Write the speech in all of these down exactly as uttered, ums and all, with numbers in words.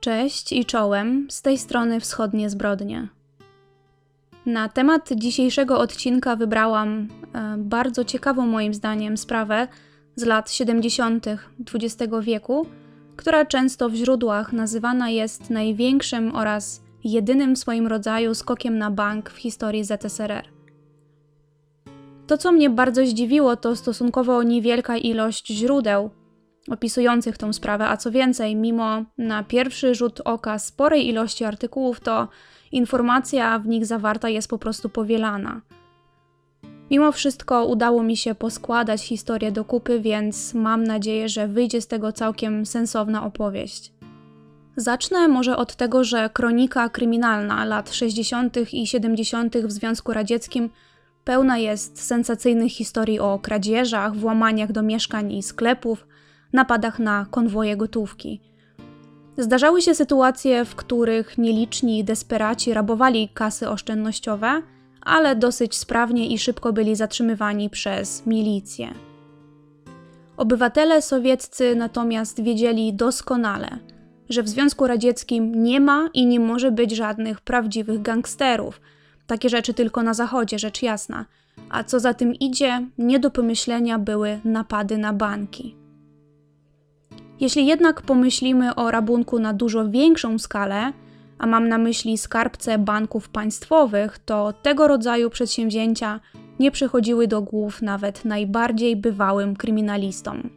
Cześć i czołem, z tej strony Wschodnie Zbrodnie. Na temat dzisiejszego odcinka wybrałam e, bardzo ciekawą moim zdaniem sprawę z lat siedemdziesiątych dwudziestego wieku, która często w źródłach nazywana jest największym oraz jedynym w swoim rodzaju skokiem na bank w historii Z S R R. To, co mnie bardzo zdziwiło, to stosunkowo niewielka ilość źródeł opisujących tą sprawę, a co więcej, mimo na pierwszy rzut oka sporej ilości artykułów, to informacja w nich zawarta jest po prostu powielana. Mimo wszystko udało mi się poskładać historię do kupy, więc mam nadzieję, że wyjdzie z tego całkiem sensowna opowieść. Zacznę może od tego, że kronika kryminalna lat sześćdziesiątych i siedemdziesiątych w Związku Radzieckim pełna jest sensacyjnych historii o kradzieżach, włamaniach do mieszkań i sklepów, napadach na konwoje gotówki. Zdarzały się sytuacje, w których nieliczni desperaci rabowali kasy oszczędnościowe, ale dosyć sprawnie i szybko byli zatrzymywani przez milicję. Obywatele sowieccy natomiast wiedzieli doskonale, że w Związku Radzieckim nie ma i nie może być żadnych prawdziwych gangsterów. Takie rzeczy tylko na Zachodzie, rzecz jasna. A co za tym idzie, nie do pomyślenia były napady na banki. Jeśli jednak pomyślimy o rabunku na dużo większą skalę, a mam na myśli skarbce banków państwowych, to tego rodzaju przedsięwzięcia nie przychodziły do głów nawet najbardziej bywałym kryminalistom.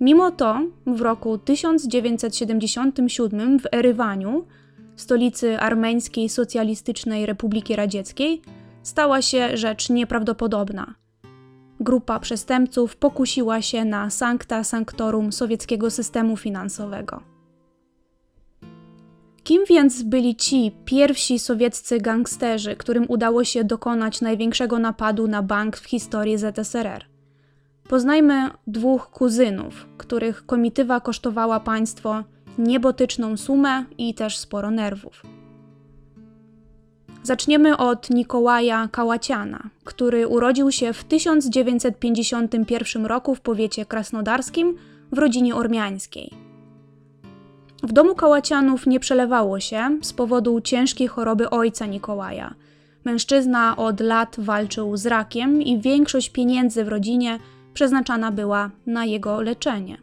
Mimo to w roku tysiąc dziewięćset siedemdziesiątym siódmym w Erywaniu, stolicy Armeńskiej Socjalistycznej Republiki Radzieckiej, stała się rzecz nieprawdopodobna. Grupa przestępców pokusiła się na sancta sanctorum sowieckiego systemu finansowego. Kim więc byli ci pierwsi sowieccy gangsterzy, którym udało się dokonać największego napadu na bank w historii Z S R R? Poznajmy dwóch kuzynów, których komitywa kosztowała państwo niebotyczną sumę i też sporo nerwów. Zaczniemy od Nikołaja Kałacjana, który urodził się w tysiąc dziewięćset pięćdziesiątym pierwszym roku w powiecie krasnodarskim w rodzinie ormiańskiej. W domu Kałacjanów nie przelewało się z powodu ciężkiej choroby ojca Nikołaja. Mężczyzna od lat walczył z rakiem i większość pieniędzy w rodzinie przeznaczana była na jego leczenie.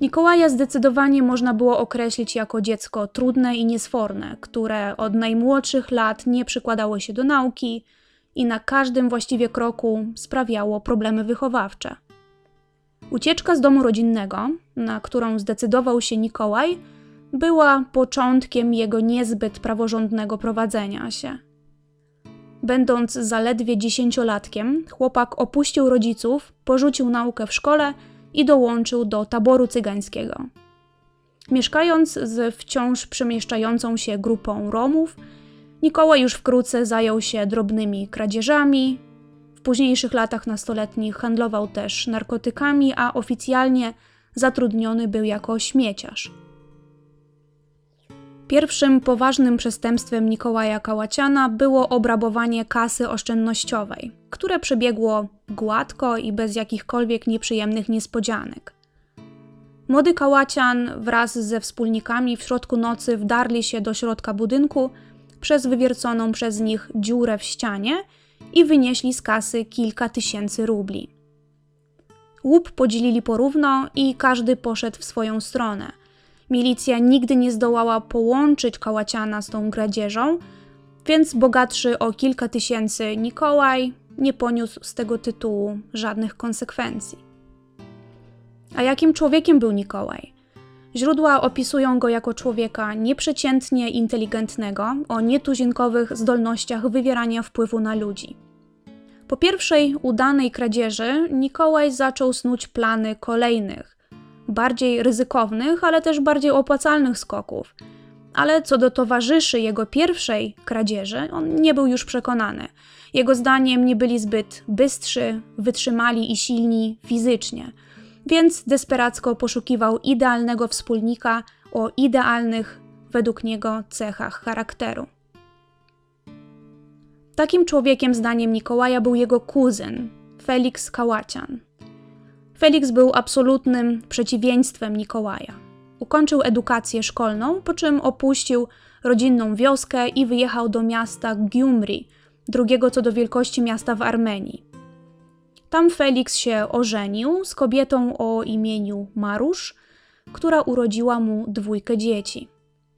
Nikołaja zdecydowanie można było określić jako dziecko trudne i niesforne, które od najmłodszych lat nie przykładało się do nauki i na każdym właściwie kroku sprawiało problemy wychowawcze. Ucieczka z domu rodzinnego, na którą zdecydował się Nikołaj, była początkiem jego niezbyt praworządnego prowadzenia się. Będąc zaledwie dziesięciolatkiem, chłopak opuścił rodziców, porzucił naukę w szkole i dołączył do taboru cygańskiego. Mieszkając z wciąż przemieszczającą się grupą Romów, Nikołaj już wkrótce zajął się drobnymi kradzieżami, w późniejszych latach nastoletnich handlował też narkotykami, a oficjalnie zatrudniony był jako śmieciarz. Pierwszym poważnym przestępstwem Nikołaja Kałacjana było obrabowanie kasy oszczędnościowej, które przebiegło gładko i bez jakichkolwiek nieprzyjemnych niespodzianek. Młody Kałacjan wraz ze wspólnikami w środku nocy wdarli się do środka budynku przez wywierconą przez nich dziurę w ścianie i wynieśli z kasy kilka tysięcy rubli. Łup podzielili porówno i każdy poszedł w swoją stronę. Milicja nigdy nie zdołała połączyć Kałacjana z tą kradzieżą, więc bogatszy o kilka tysięcy Nikołaj nie poniósł z tego tytułu żadnych konsekwencji. A jakim człowiekiem był Nikołaj? Źródła opisują go jako człowieka nieprzeciętnie inteligentnego, o nietuzinkowych zdolnościach wywierania wpływu na ludzi. Po pierwszej udanej kradzieży Nikołaj zaczął snuć plany kolejnych, bardziej ryzykownych, ale też bardziej opłacalnych skoków. Ale co do towarzyszy jego pierwszej kradzieży, on nie był już przekonany. Jego zdaniem nie byli zbyt bystrzy, wytrzymali i silni fizycznie, więc desperacko poszukiwał idealnego wspólnika o idealnych, według niego, cechach charakteru. Takim człowiekiem, zdaniem Nikołaja, był jego kuzyn, Feliks Kałacjan. Feliks był absolutnym przeciwieństwem Nikołaja. Ukończył edukację szkolną, po czym opuścił rodzinną wioskę i wyjechał do miasta Gyumri, drugiego co do wielkości miasta w Armenii. Tam Feliks się ożenił z kobietą o imieniu Marusz, która urodziła mu dwójkę dzieci.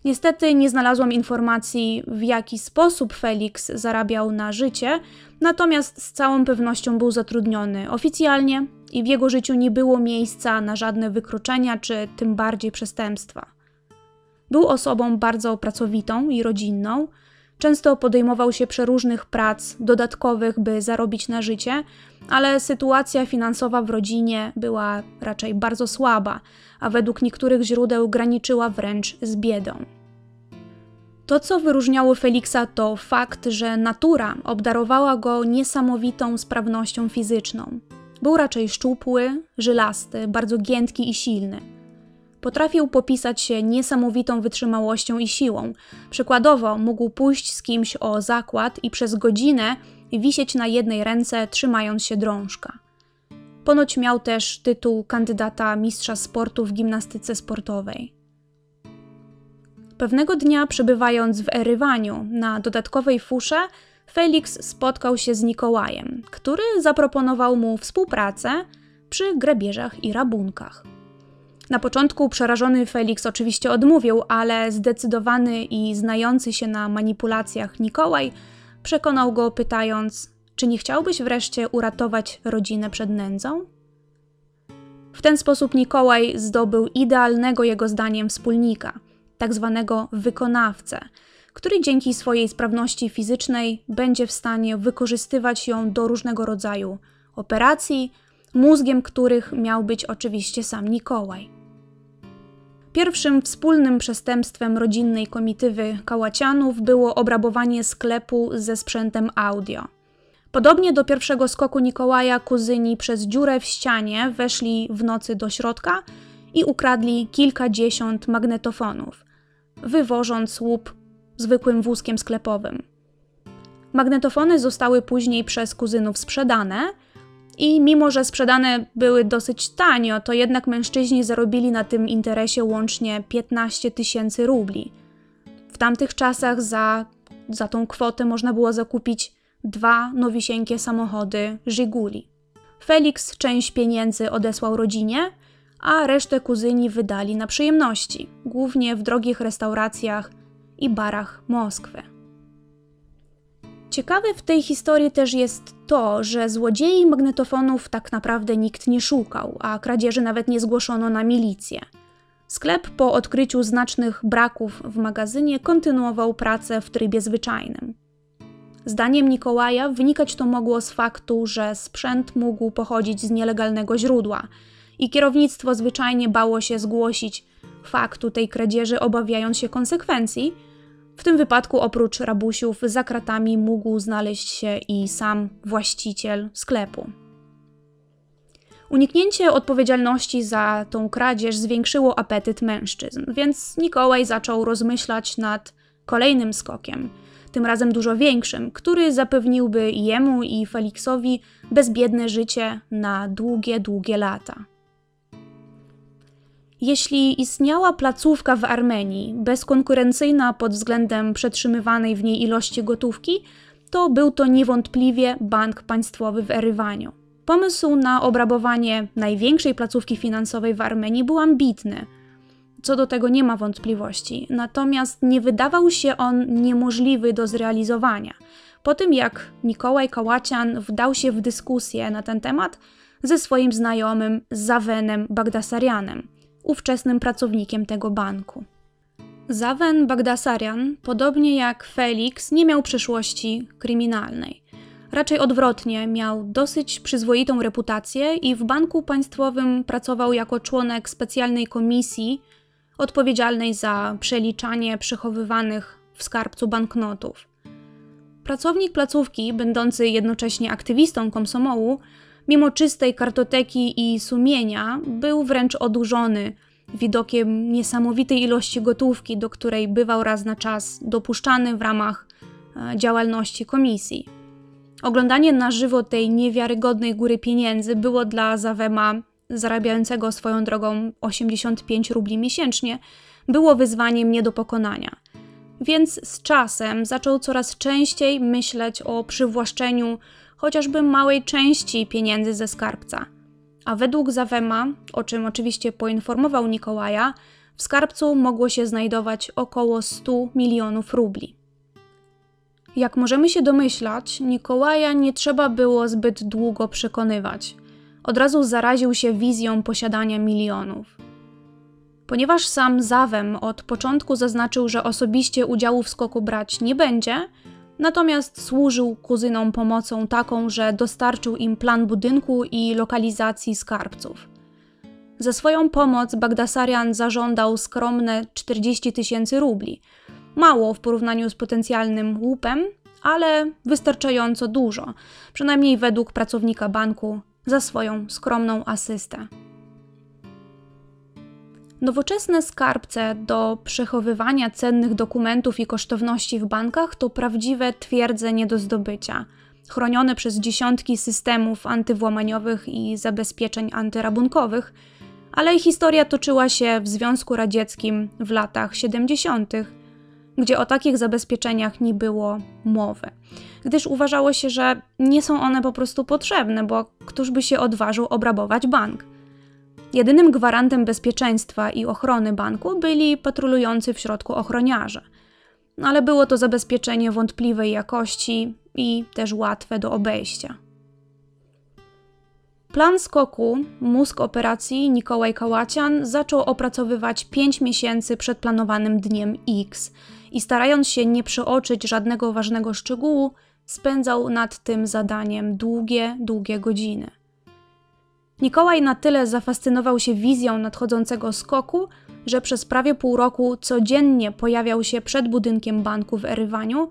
Niestety nie znalazłam informacji, w jaki sposób Feliks zarabiał na życie, natomiast z całą pewnością był zatrudniony oficjalnie i w jego życiu nie było miejsca na żadne wykroczenia czy tym bardziej przestępstwa. Był osobą bardzo pracowitą i rodzinną, często podejmował się przeróżnych prac dodatkowych, by zarobić na życie, ale sytuacja finansowa w rodzinie była raczej bardzo słaba, a według niektórych źródeł graniczyła wręcz z biedą. To, co wyróżniało Feliksa, to fakt, że natura obdarowała go niesamowitą sprawnością fizyczną. Był raczej szczupły, żylasty, bardzo giętki i silny. Potrafił popisać się niesamowitą wytrzymałością i siłą. Przykładowo mógł pójść z kimś o zakład i przez godzinę wisieć na jednej ręce, trzymając się drążka. Ponoć miał też tytuł kandydata mistrza sportu w gimnastyce sportowej. Pewnego dnia, przebywając w Erywaniu na dodatkowej fusze, Feliks spotkał się z Nikołajem, który zaproponował mu współpracę przy grabieżach i rabunkach. Na początku przerażony Feliks oczywiście odmówił, ale zdecydowany i znający się na manipulacjach Nikołaj przekonał go, pytając, czy nie chciałbyś wreszcie uratować rodzinę przed nędzą? W ten sposób Nikołaj zdobył idealnego jego zdaniem wspólnika, tak zwanego wykonawcę, który dzięki swojej sprawności fizycznej będzie w stanie wykorzystywać ją do różnego rodzaju operacji, mózgiem których miał być oczywiście sam Nikołaj. Pierwszym wspólnym przestępstwem rodzinnej komitywy Kałacjanów było obrabowanie sklepu ze sprzętem audio. Podobnie do pierwszego skoku Nikołaja, kuzyni przez dziurę w ścianie weszli w nocy do środka i ukradli kilkadziesiąt magnetofonów, wywożąc łup zwykłym wózkiem sklepowym. Magnetofony zostały później przez kuzynów sprzedane i mimo że sprzedane były dosyć tanio, to jednak mężczyźni zarobili na tym interesie łącznie piętnaście tysięcy rubli. W tamtych czasach za, za tą kwotę można było zakupić dwa nowisieńkie samochody Żiguli. Feliks część pieniędzy odesłał rodzinie, a resztę kuzyni wydali na przyjemności, głównie w drogich restauracjach i barach Moskwy. Ciekawe w tej historii też jest to, że złodziei magnetofonów tak naprawdę nikt nie szukał, a kradzieży nawet nie zgłoszono na milicję. Sklep po odkryciu znacznych braków w magazynie kontynuował pracę w trybie zwyczajnym. Zdaniem Nikołaja wynikać to mogło z faktu, że sprzęt mógł pochodzić z nielegalnego źródła i kierownictwo zwyczajnie bało się zgłosić faktu tej kradzieży, obawiając się konsekwencji. W tym wypadku oprócz rabusiów za kratami mógł znaleźć się i sam właściciel sklepu. Uniknięcie odpowiedzialności za tą kradzież zwiększyło apetyt mężczyzn, więc Nikołaj zaczął rozmyślać nad kolejnym skokiem, tym razem dużo większym, który zapewniłby jemu i Feliksowi bezbiedne życie na długie, długie lata. Jeśli istniała placówka w Armenii, bezkonkurencyjna pod względem przetrzymywanej w niej ilości gotówki, to był to niewątpliwie Bank Państwowy w Erywaniu. Pomysł na obrabowanie największej placówki finansowej w Armenii był ambitny. Co do tego nie ma wątpliwości, natomiast nie wydawał się on niemożliwy do zrealizowania. Po tym jak Nikołaj Kałacjan wdał się w dyskusję na ten temat ze swoim znajomym Zawenem Bagdasarianem, ówczesnym pracownikiem tego banku. Zawen Bagdasarian, podobnie jak Feliks, nie miał przeszłości kryminalnej. Raczej odwrotnie, miał dosyć przyzwoitą reputację i w banku państwowym pracował jako członek specjalnej komisji odpowiedzialnej za przeliczanie przechowywanych w skarbcu banknotów. Pracownik placówki, będący jednocześnie aktywistą Komsomołu, mimo czystej kartoteki i sumienia, był wręcz odurzony widokiem niesamowitej ilości gotówki, do której bywał raz na czas dopuszczany w ramach działalności komisji. Oglądanie na żywo tej niewiarygodnej góry pieniędzy było dla Zawema zarabiającego swoją drogą osiemdziesiąt pięć rubli miesięcznie, było wyzwaniem nie do pokonania. Więc z czasem zaczął coraz częściej myśleć o przywłaszczeniu chociażby małej części pieniędzy ze skarbca. A według Zawema, o czym oczywiście poinformował Nikołaja, w skarbcu mogło się znajdować około stu milionów rubli. Jak możemy się domyślać, Nikołaja nie trzeba było zbyt długo przekonywać. Od razu zaraził się wizją posiadania milionów. Ponieważ sam Zawem od początku zaznaczył, że osobiście udziału w skoku brać nie będzie, natomiast służył kuzynom pomocą taką, że dostarczył im plan budynku i lokalizacji skarbców. Za swoją pomoc Bagdasarian zażądał skromne czterdzieści tysięcy rubli. Mało w porównaniu z potencjalnym łupem, ale wystarczająco dużo, przynajmniej według pracownika banku, za swoją skromną asystę. Nowoczesne skarbce do przechowywania cennych dokumentów i kosztowności w bankach to prawdziwe twierdze nie do zdobycia, chronione przez dziesiątki systemów antywłamaniowych i zabezpieczeń antyrabunkowych, ale ich historia toczyła się w Związku Radzieckim w latach siedemdziesiątych, gdzie o takich zabezpieczeniach nie było mowy, gdyż uważało się, że nie są one po prostu potrzebne, bo któż by się odważył obrabować bank? Jedynym gwarantem bezpieczeństwa i ochrony banku byli patrolujący w środku ochroniarze. Ale było to zabezpieczenie wątpliwej jakości i też łatwe do obejścia. Plan skoku, mózg operacji Nikołaj Kałacjan zaczął opracowywać pięć miesięcy przed planowanym dniem X i starając się nie przeoczyć żadnego ważnego szczegółu, spędzał nad tym zadaniem długie, długie godziny. Nikołaj na tyle zafascynował się wizją nadchodzącego skoku, że przez prawie pół roku codziennie pojawiał się przed budynkiem banku w Erywaniu,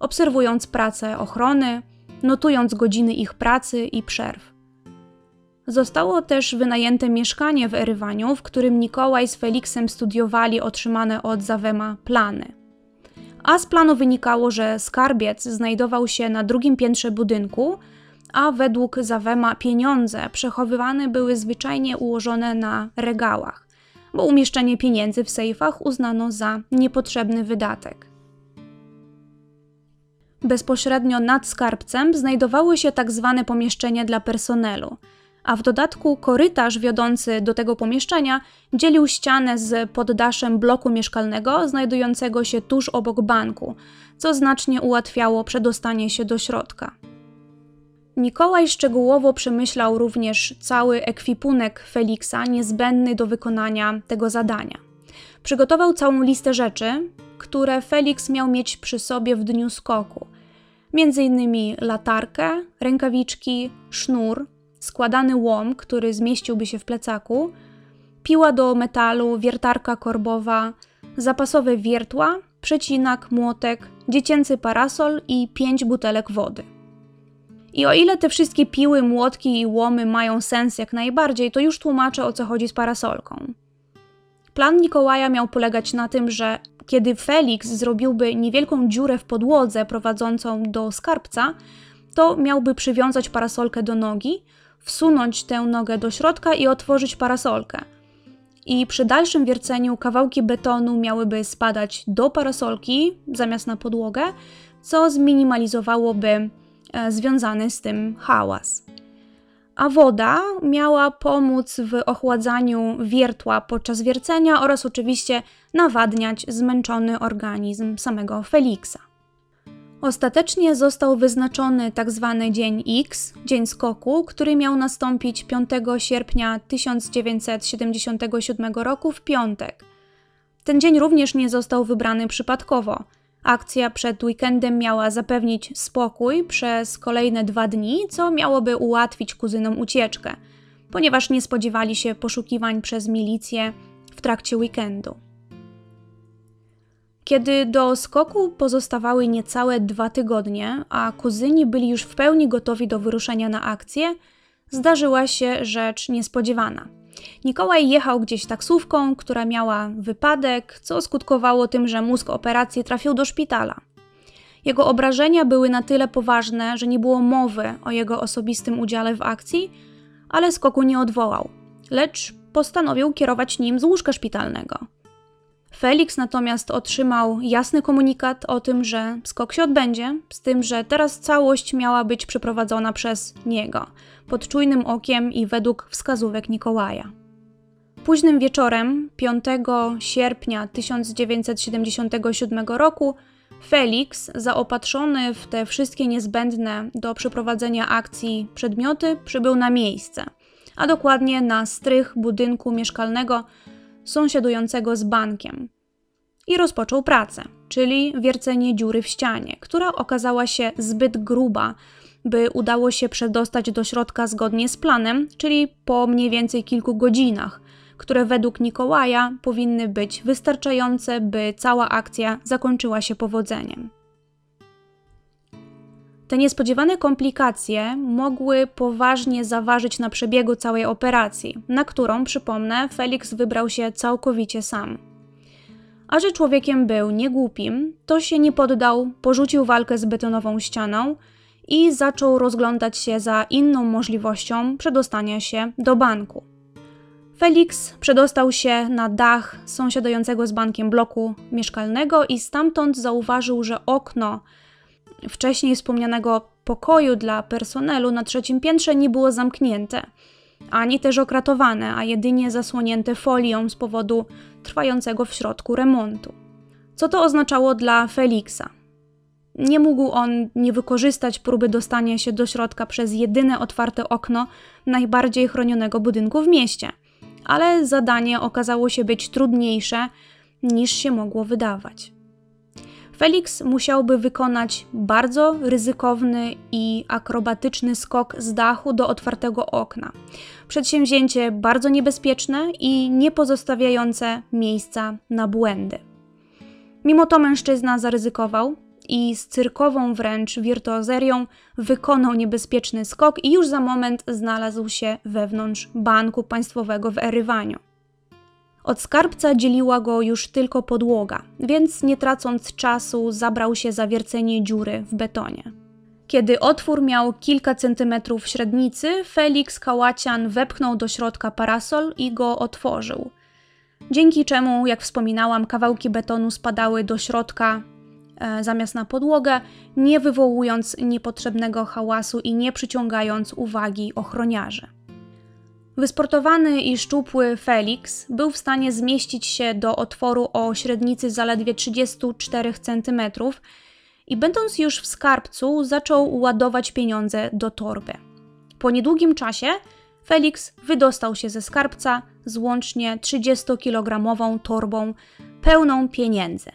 obserwując pracę ochrony, notując godziny ich pracy i przerw. Zostało też wynajęte mieszkanie w Erywaniu, w którym Nikołaj z Feliksem studiowali otrzymane od Zawema plany. A z planu wynikało, że skarbiec znajdował się na drugim piętrze budynku, a według Zawema pieniądze przechowywane były zwyczajnie ułożone na regałach, bo umieszczenie pieniędzy w sejfach uznano za niepotrzebny wydatek. Bezpośrednio nad skarbcem znajdowały się tak zwane pomieszczenia dla personelu, a w dodatku korytarz wiodący do tego pomieszczenia dzielił ścianę z poddaszem bloku mieszkalnego znajdującego się tuż obok banku, co znacznie ułatwiało przedostanie się do środka. Nikołaj szczegółowo przemyślał również cały ekwipunek Feliksa niezbędny do wykonania tego zadania. Przygotował całą listę rzeczy, które Feliks miał mieć przy sobie w dniu skoku. Między innymi latarkę, rękawiczki, sznur, składany łom, który zmieściłby się w plecaku, piła do metalu, wiertarka korbowa, zapasowe wiertła, przecinak, młotek, dziecięcy parasol i pięć butelek wody. I o ile te wszystkie piły, młotki i łomy mają sens jak najbardziej, to już tłumaczę, o co chodzi z parasolką. Plan Nikołaja miał polegać na tym, że kiedy Feliks zrobiłby niewielką dziurę w podłodze prowadzącą do skarbca, to miałby przywiązać parasolkę do nogi, wsunąć tę nogę do środka i otworzyć parasolkę. I przy dalszym wierceniu kawałki betonu miałyby spadać do parasolki zamiast na podłogę, co zminimalizowałoby związany z tym hałas. A woda miała pomóc w ochładzaniu wiertła podczas wiercenia oraz oczywiście nawadniać zmęczony organizm samego Feliksa. Ostatecznie został wyznaczony tzw. dzień X, dzień skoku, który miał nastąpić piątego sierpnia tysiąc dziewięćset siedemdziesiątego siódmego roku w piątek. Ten dzień również nie został wybrany przypadkowo. Akcja przed weekendem miała zapewnić spokój przez kolejne dwa dni, co miałoby ułatwić kuzynom ucieczkę, ponieważ nie spodziewali się poszukiwań przez milicję w trakcie weekendu. Kiedy do skoku pozostawały niecałe dwa tygodnie, a kuzyni byli już w pełni gotowi do wyruszenia na akcję, zdarzyła się rzecz niespodziewana. Nikołaj jechał gdzieś taksówką, która miała wypadek, co skutkowało tym, że mózg operacji trafił do szpitala. Jego obrażenia były na tyle poważne, że nie było mowy o jego osobistym udziale w akcji, ale skoku nie odwołał, lecz postanowił kierować nim z łóżka szpitalnego. Feliks natomiast otrzymał jasny komunikat o tym, że skok się odbędzie, z tym, że teraz całość miała być przeprowadzona przez niego, pod czujnym okiem i według wskazówek Nikołaja. Późnym wieczorem, piątego sierpnia tysiąc dziewięćset siedemdziesiątego siódmego roku, Feliks, zaopatrzony w te wszystkie niezbędne do przeprowadzenia akcji przedmioty, przybył na miejsce, a dokładnie na strych budynku mieszkalnego sąsiadującego z bankiem i rozpoczął pracę, czyli wiercenie dziury w ścianie, która okazała się zbyt gruba, by udało się przedostać do środka zgodnie z planem, czyli po mniej więcej kilku godzinach, które według Nikołaja powinny być wystarczające, by cała akcja zakończyła się powodzeniem. Te niespodziewane komplikacje mogły poważnie zaważyć na przebiegu całej operacji, na którą, przypomnę, Feliks wybrał się całkowicie sam. A że człowiekiem był niegłupim, to się nie poddał, porzucił walkę z betonową ścianą i zaczął rozglądać się za inną możliwością przedostania się do banku. Feliks przedostał się na dach sąsiadującego z bankiem bloku mieszkalnego i stamtąd zauważył, że okno wcześniej wspomnianego pokoju dla personelu na trzecim piętrze nie było zamknięte, ani też okratowane, a jedynie zasłonięte folią z powodu trwającego w środku remontu. Co to oznaczało dla Feliksa? Nie mógł on nie wykorzystać próby dostania się do środka przez jedyne otwarte okno najbardziej chronionego budynku w mieście, ale zadanie okazało się być trudniejsze niż się mogło wydawać. Feliks musiałby wykonać bardzo ryzykowny i akrobatyczny skok z dachu do otwartego okna. Przedsięwzięcie bardzo niebezpieczne i nie pozostawiające miejsca na błędy. Mimo to mężczyzna zaryzykował i z cyrkową wręcz wirtuozerią wykonał niebezpieczny skok i już za moment znalazł się wewnątrz Banku Państwowego w Erywaniu. Od skarbca dzieliła go już tylko podłoga, więc nie tracąc czasu zabrał się za wiercenie dziury w betonie. Kiedy otwór miał kilka centymetrów średnicy, Feliks Kałacjan wepchnął do środka parasol i go otworzył. Dzięki czemu, jak wspominałam, kawałki betonu spadały do środka e, zamiast na podłogę, nie wywołując niepotrzebnego hałasu i nie przyciągając uwagi ochroniarzy. Wysportowany i szczupły Feliks był w stanie zmieścić się do otworu o średnicy zaledwie trzydziestu czterech centymetrów i będąc już w skarbcu zaczął ładować pieniądze do torby. Po niedługim czasie Feliks wydostał się ze skarbca z łącznie trzydziestokilogramową torbą pełną pieniędzy.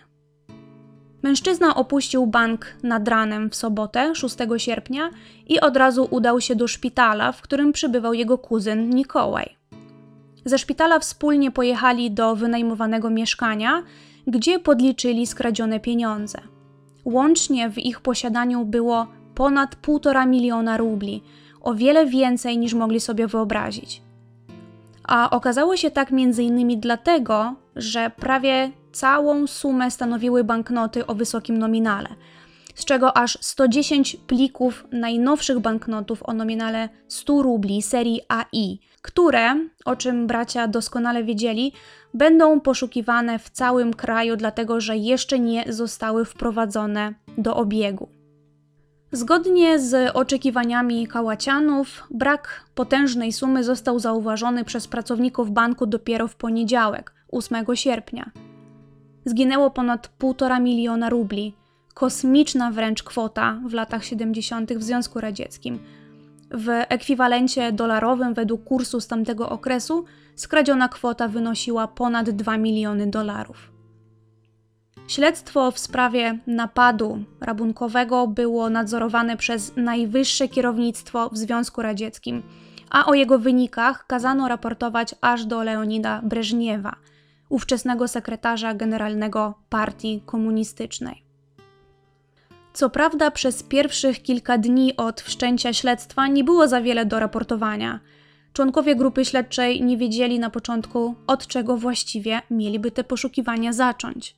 Mężczyzna opuścił bank nad ranem w sobotę, szóstego sierpnia i od razu udał się do szpitala, w którym przybywał jego kuzyn Nikołaj. Ze szpitala wspólnie pojechali do wynajmowanego mieszkania, gdzie podliczyli skradzione pieniądze. Łącznie w ich posiadaniu było ponad półtora miliona rubli, o wiele więcej niż mogli sobie wyobrazić. A okazało się tak między innymi dlatego, że prawie całą sumę stanowiły banknoty o wysokim nominale, z czego aż sto dziesięć plików najnowszych banknotów o nominale stu rubli serii A I, które, o czym bracia doskonale wiedzieli, będą poszukiwane w całym kraju, dlatego że jeszcze nie zostały wprowadzone do obiegu. Zgodnie z oczekiwaniami Kałacjanów, brak potężnej sumy został zauważony przez pracowników banku dopiero w poniedziałek, ósmego sierpnia. Zginęło ponad półtora miliona rubli, kosmiczna wręcz kwota w latach siedemdziesiątych w Związku Radzieckim. W ekwiwalencie dolarowym według kursu z tamtego okresu skradziona kwota wynosiła ponad dwa miliony dolarów. Śledztwo w sprawie napadu rabunkowego było nadzorowane przez najwyższe kierownictwo w Związku Radzieckim, a o jego wynikach kazano raportować aż do Leonida Breżniewa, ówczesnego sekretarza generalnego partii komunistycznej. Co prawda przez pierwszych kilka dni od wszczęcia śledztwa nie było za wiele do raportowania. Członkowie grupy śledczej nie wiedzieli na początku, od czego właściwie mieliby te poszukiwania zacząć.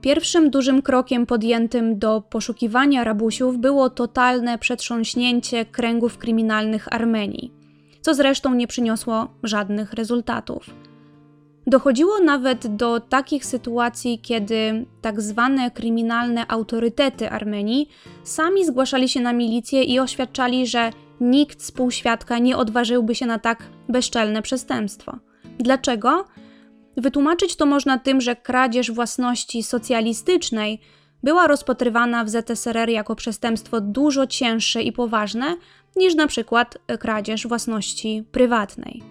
Pierwszym dużym krokiem podjętym do poszukiwania rabusiów było totalne przetrząśnięcie kręgów kryminalnych Armenii, co zresztą nie przyniosło żadnych rezultatów. Dochodziło nawet do takich sytuacji, kiedy tak zwane kryminalne autorytety Armenii sami zgłaszali się na milicję i oświadczali, że nikt z półświadka nie odważyłby się na tak bezczelne przestępstwo. Dlaczego? Wytłumaczyć to można tym, że kradzież własności socjalistycznej była rozpatrywana w Z S R R jako przestępstwo dużo cięższe i poważne niż na przykład kradzież własności prywatnej.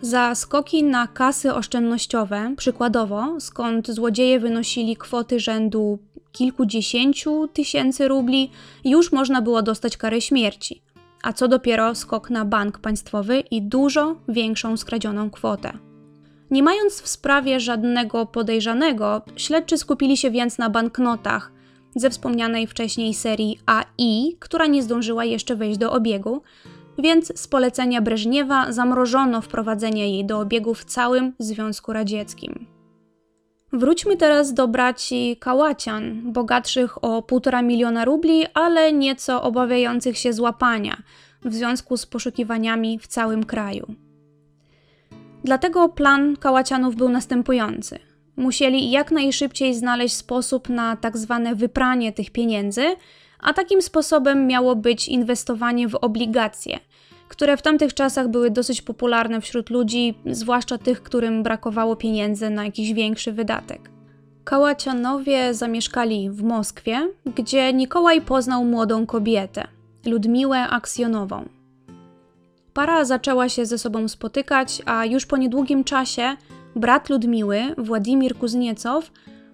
Za skoki na kasy oszczędnościowe, przykładowo, skąd złodzieje wynosili kwoty rzędu kilkudziesięciu tysięcy rubli, już można było dostać karę śmierci, a co dopiero skok na bank państwowy i dużo większą skradzioną kwotę. Nie mając w sprawie żadnego podejrzanego, śledczy skupili się więc na banknotach ze wspomnianej wcześniej serii A I, która nie zdążyła jeszcze wejść do obiegu, więc z polecenia Breżniewa zamrożono wprowadzenie jej do obiegu w całym Związku Radzieckim. Wróćmy teraz do braci Kałacjan, bogatszych o półtora miliona rubli, ale nieco obawiających się złapania w związku z poszukiwaniami w całym kraju. Dlatego plan Kałacjanów był następujący. Musieli jak najszybciej znaleźć sposób na tak zwane wypranie tych pieniędzy, a takim sposobem miało być inwestowanie w obligacje, które w tamtych czasach były dosyć popularne wśród ludzi, zwłaszcza tych, którym brakowało pieniędzy na jakiś większy wydatek. Kałacjanowie zamieszkali w Moskwie, gdzie Nikołaj poznał młodą kobietę, Ludmiłę Aksjonową. Para zaczęła się ze sobą spotykać, a już po niedługim czasie brat Ludmiły, Władimir Kuzniecow,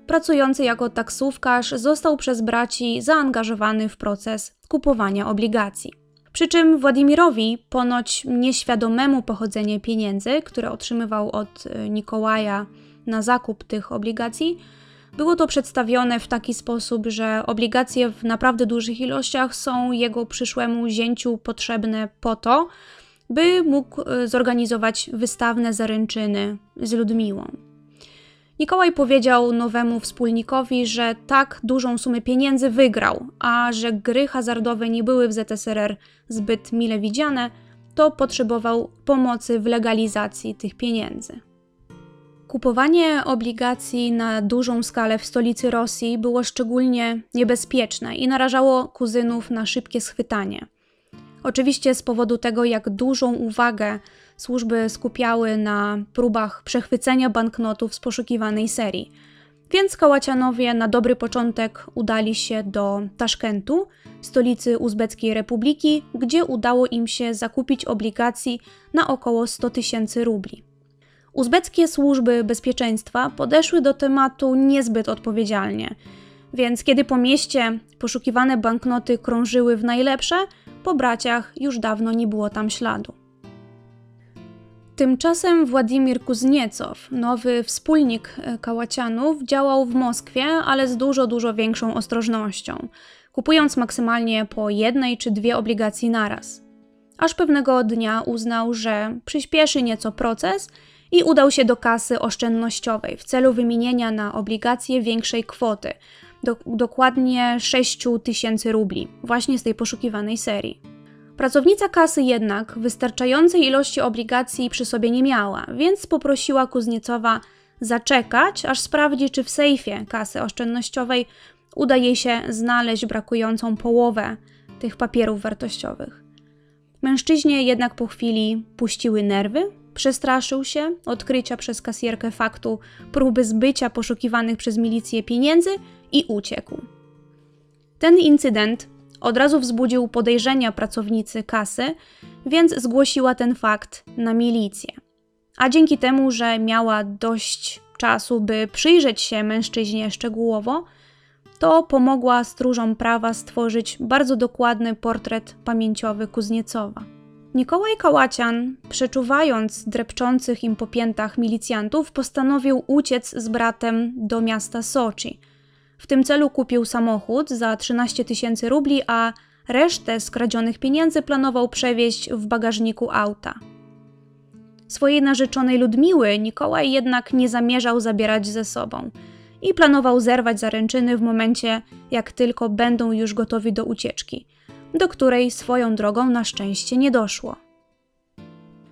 pracujący jako taksówkarz, został przez braci zaangażowany w proces kupowania obligacji. Przy czym Władimirowi, ponoć nieświadomemu pochodzenie pieniędzy, które otrzymywał od Nikołaja na zakup tych obligacji, było to przedstawione w taki sposób, że obligacje w naprawdę dużych ilościach są jego przyszłemu zięciu potrzebne po to, by mógł zorganizować wystawne zaręczyny z Ludmiłą. Nikołaj powiedział nowemu wspólnikowi, że tak dużą sumę pieniędzy wygrał, a że gry hazardowe nie były w Z S R R zbyt mile widziane, to potrzebował pomocy w legalizacji tych pieniędzy. Kupowanie obligacji na dużą skalę w stolicy Rosji było szczególnie niebezpieczne i narażało kuzynów na szybkie schwytanie. Oczywiście z powodu tego, jak dużą uwagę służby skupiały na próbach przechwycenia banknotów z poszukiwanej serii. Więc Kałacjanowie na dobry początek udali się do Taszkentu, stolicy Uzbeckiej Republiki, gdzie udało im się zakupić obligacji na około sto tysięcy rubli. Uzbeckie służby bezpieczeństwa podeszły do tematu niezbyt odpowiedzialnie, więc kiedy po mieście poszukiwane banknoty krążyły w najlepsze, po braciach już dawno nie było tam śladu. Tymczasem Władimir Kuzniecow, nowy wspólnik Kałacjanów, działał w Moskwie, ale z dużo, dużo większą ostrożnością, kupując maksymalnie po jednej czy dwie obligacje naraz. Aż pewnego dnia uznał, że przyspieszy nieco proces i udał się do kasy oszczędnościowej w celu wymienienia na obligacje większej kwoty, do, dokładnie sześć tysięcy rubli, właśnie z tej poszukiwanej serii. Pracownica kasy jednak wystarczającej ilości obligacji przy sobie nie miała, więc poprosiła Kuzniecowa zaczekać, aż sprawdzi, czy w sejfie kasy oszczędnościowej uda jej się znaleźć brakującą połowę tych papierów wartościowych. Mężczyźnie jednak po chwili puściły nerwy, przestraszył się odkrycia przez kasjerkę faktu próby zbycia poszukiwanych przez milicję pieniędzy i uciekł. Ten incydent od razu wzbudził podejrzenia pracownicy kasy, więc zgłosiła ten fakt na milicję. A dzięki temu, że miała dość czasu, by przyjrzeć się mężczyźnie szczegółowo, to pomogła stróżom prawa stworzyć bardzo dokładny portret pamięciowy Kuzniecowa. Nikołaj Kałacjan, przeczuwając drepczących im po piętach milicjantów, postanowił uciec z bratem do miasta Soczi. W tym celu kupił samochód za trzynaście tysięcy rubli, a resztę skradzionych pieniędzy planował przewieźć w bagażniku auta. Swojej narzeczonej Ludmiły Nikołaj jednak nie zamierzał zabierać ze sobą i planował zerwać zaręczyny w momencie, jak tylko będą już gotowi do ucieczki, do której swoją drogą na szczęście nie doszło.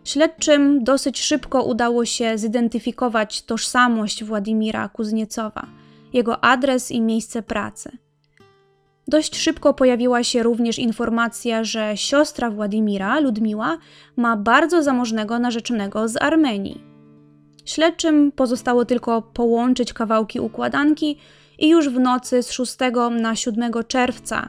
Śledczym dosyć szybko udało się zidentyfikować tożsamość Władimira Kuzniecowa, jego adres i miejsce pracy. Dość szybko pojawiła się również informacja, że siostra Władimira, Ludmiła, ma bardzo zamożnego narzeczonego z Armenii. Śledczym pozostało tylko połączyć kawałki układanki i już w nocy z szóstego na siódmego czerwca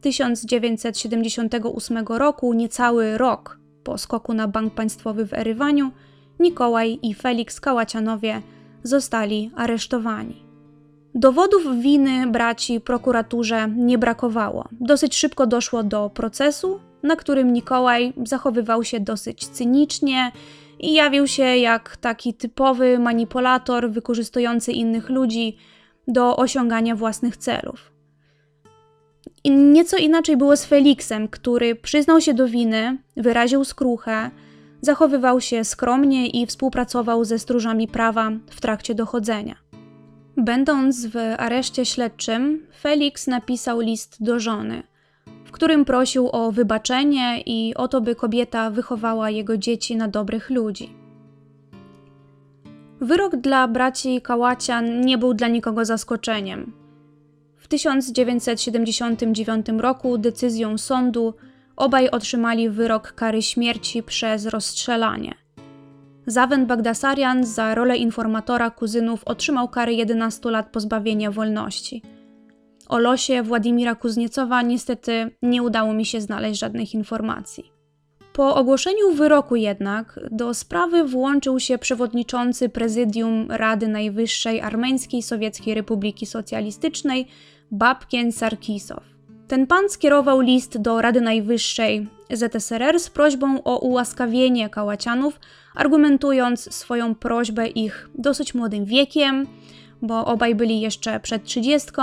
tysiąc dziewięćset siedemdziesiątego ósmego roku, niecały rok po skoku na Bank Państwowy w Erywaniu, Nikołaj i Feliks Kałacjanowie zostali aresztowani. Dowodów winy braci prokuraturze nie brakowało. Dosyć szybko doszło do procesu, na którym Nikołaj zachowywał się dosyć cynicznie i jawił się jak taki typowy manipulator wykorzystujący innych ludzi do osiągania własnych celów. I nieco inaczej było z Feliksem, który przyznał się do winy, wyraził skruchę, zachowywał się skromnie i współpracował ze stróżami prawa w trakcie dochodzenia. Będąc w areszcie śledczym, Feliks napisał list do żony, w którym prosił o wybaczenie i o to, by kobieta wychowała jego dzieci na dobrych ludzi. Wyrok dla braci Kałacjan nie był dla nikogo zaskoczeniem. W tysiąc dziewięćset siedemdziesiątym dziewiątym roku decyzją sądu obaj otrzymali wyrok kary śmierci przez rozstrzelanie. Zawen Bagdasarian za rolę informatora kuzynów otrzymał karę jedenastu lat pozbawienia wolności. O losie Władimira Kuzniecowa niestety nie udało mi się znaleźć żadnych informacji. Po ogłoszeniu wyroku jednak do sprawy włączył się przewodniczący Prezydium Rady Najwyższej Armeńskiej Sowieckiej Republiki Socjalistycznej Babken Sarkisow. Ten pan skierował list do Rady Najwyższej Z S R R z prośbą o ułaskawienie Kałacjanów, argumentując swoją prośbę ich dosyć młodym wiekiem, bo obaj byli jeszcze przed trzydziestką.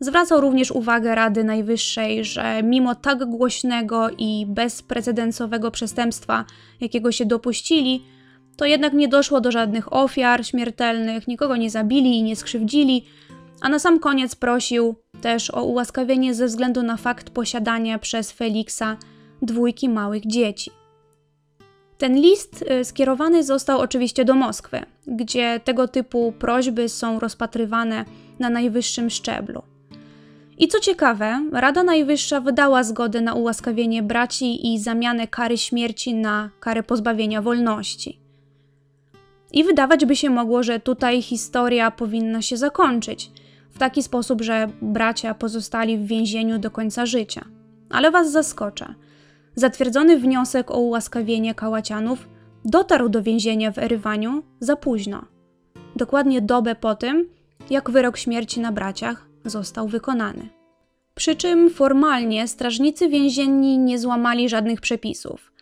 Zwracał również uwagę Rady Najwyższej, że mimo tak głośnego i bezprecedensowego przestępstwa, jakiego się dopuścili, to jednak nie doszło do żadnych ofiar śmiertelnych, nikogo nie zabili i nie skrzywdzili, a na sam koniec prosił też o ułaskawienie ze względu na fakt posiadania przez Feliksa dwójki małych dzieci. Ten list skierowany został oczywiście do Moskwy, gdzie tego typu prośby są rozpatrywane na najwyższym szczeblu. I co ciekawe, Rada Najwyższa wydała zgodę na ułaskawienie braci i zamianę kary śmierci na karę pozbawienia wolności. I wydawać by się mogło, że tutaj historia powinna się zakończyć, w taki sposób, że bracia pozostali w więzieniu do końca życia. Ale was zaskoczę. Zatwierdzony wniosek o ułaskawienie Kałacjanów dotarł do więzienia w Erywaniu za późno. Dokładnie dobę po tym, jak wyrok śmierci na braciach został wykonany. Przy czym formalnie strażnicy więzienni nie złamali żadnych przepisów.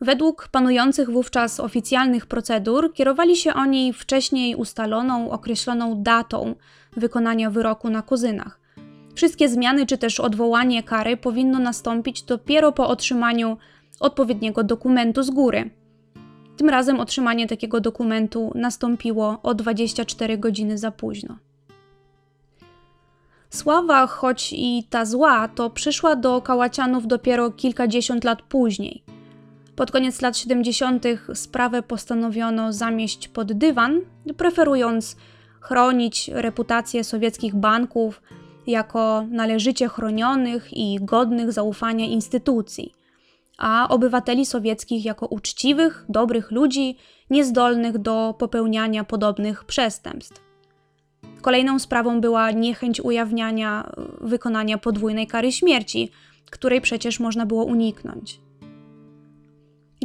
Według panujących wówczas oficjalnych procedur kierowali się oni wcześniej ustaloną, określoną datą wykonania wyroku na kuzynach. Wszystkie zmiany czy też odwołanie kary powinno nastąpić dopiero po otrzymaniu odpowiedniego dokumentu z góry. Tym razem otrzymanie takiego dokumentu nastąpiło o dwadzieścia cztery godziny za późno. Sława, choć i ta zła, to przyszła do Kałacjanów dopiero kilkadziesiąt lat później. Pod koniec lat siedemdziesiątych sprawę postanowiono zamieść pod dywan, preferując chronić reputację sowieckich banków jako należycie chronionych i godnych zaufania instytucji, a obywateli sowieckich jako uczciwych, dobrych ludzi, niezdolnych do popełniania podobnych przestępstw. Kolejną sprawą była niechęć ujawniania wykonania podwójnej kary śmierci, której przecież można było uniknąć.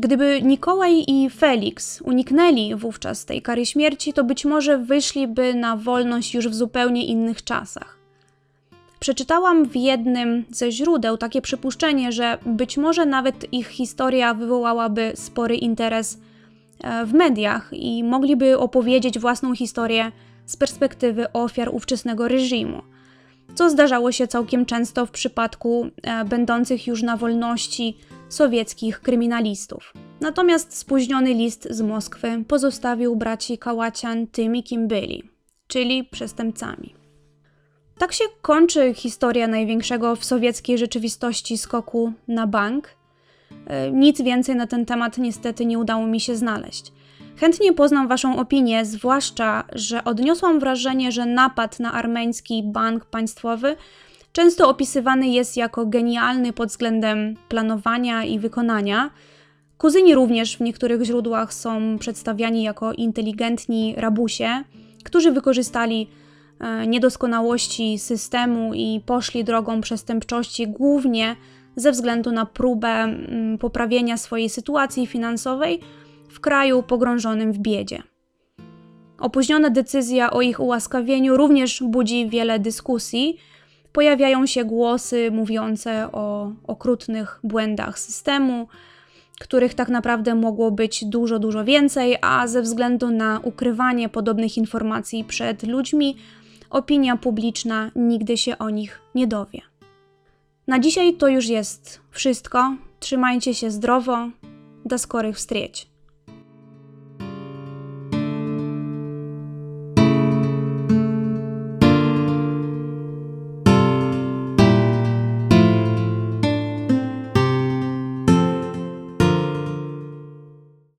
Gdyby Nikołaj i Feliks uniknęli wówczas tej kary śmierci, to być może wyszliby na wolność już w zupełnie innych czasach. Przeczytałam w jednym ze źródeł takie przypuszczenie, że być może nawet ich historia wywołałaby spory interes w mediach i mogliby opowiedzieć własną historię z perspektywy ofiar ówczesnego reżimu, co zdarzało się całkiem często w przypadku będących już na wolności sowieckich kryminalistów. Natomiast spóźniony list z Moskwy pozostawił braci Kałacjan tymi, kim byli, czyli przestępcami. Tak się kończy historia największego w sowieckiej rzeczywistości skoku na bank. Nic więcej na ten temat niestety nie udało mi się znaleźć. Chętnie poznam Waszą opinię, zwłaszcza, że odniosłam wrażenie, że napad na armeński bank państwowy często opisywany jest jako genialny pod względem planowania i wykonania. Kuzyni również w niektórych źródłach są przedstawiani jako inteligentni rabusie, którzy wykorzystali niedoskonałości systemu i poszli drogą przestępczości głównie ze względu na próbę poprawienia swojej sytuacji finansowej w kraju pogrążonym w biedzie. Opóźniona decyzja o ich ułaskawieniu również budzi wiele dyskusji. Pojawiają się głosy mówiące o okrutnych błędach systemu, których tak naprawdę mogło być dużo, dużo więcej, a ze względu na ukrywanie podobnych informacji przed ludźmi, opinia publiczna nigdy się o nich nie dowie. Na dzisiaj to już jest wszystko. Trzymajcie się zdrowo. Do skorych wstrzeć.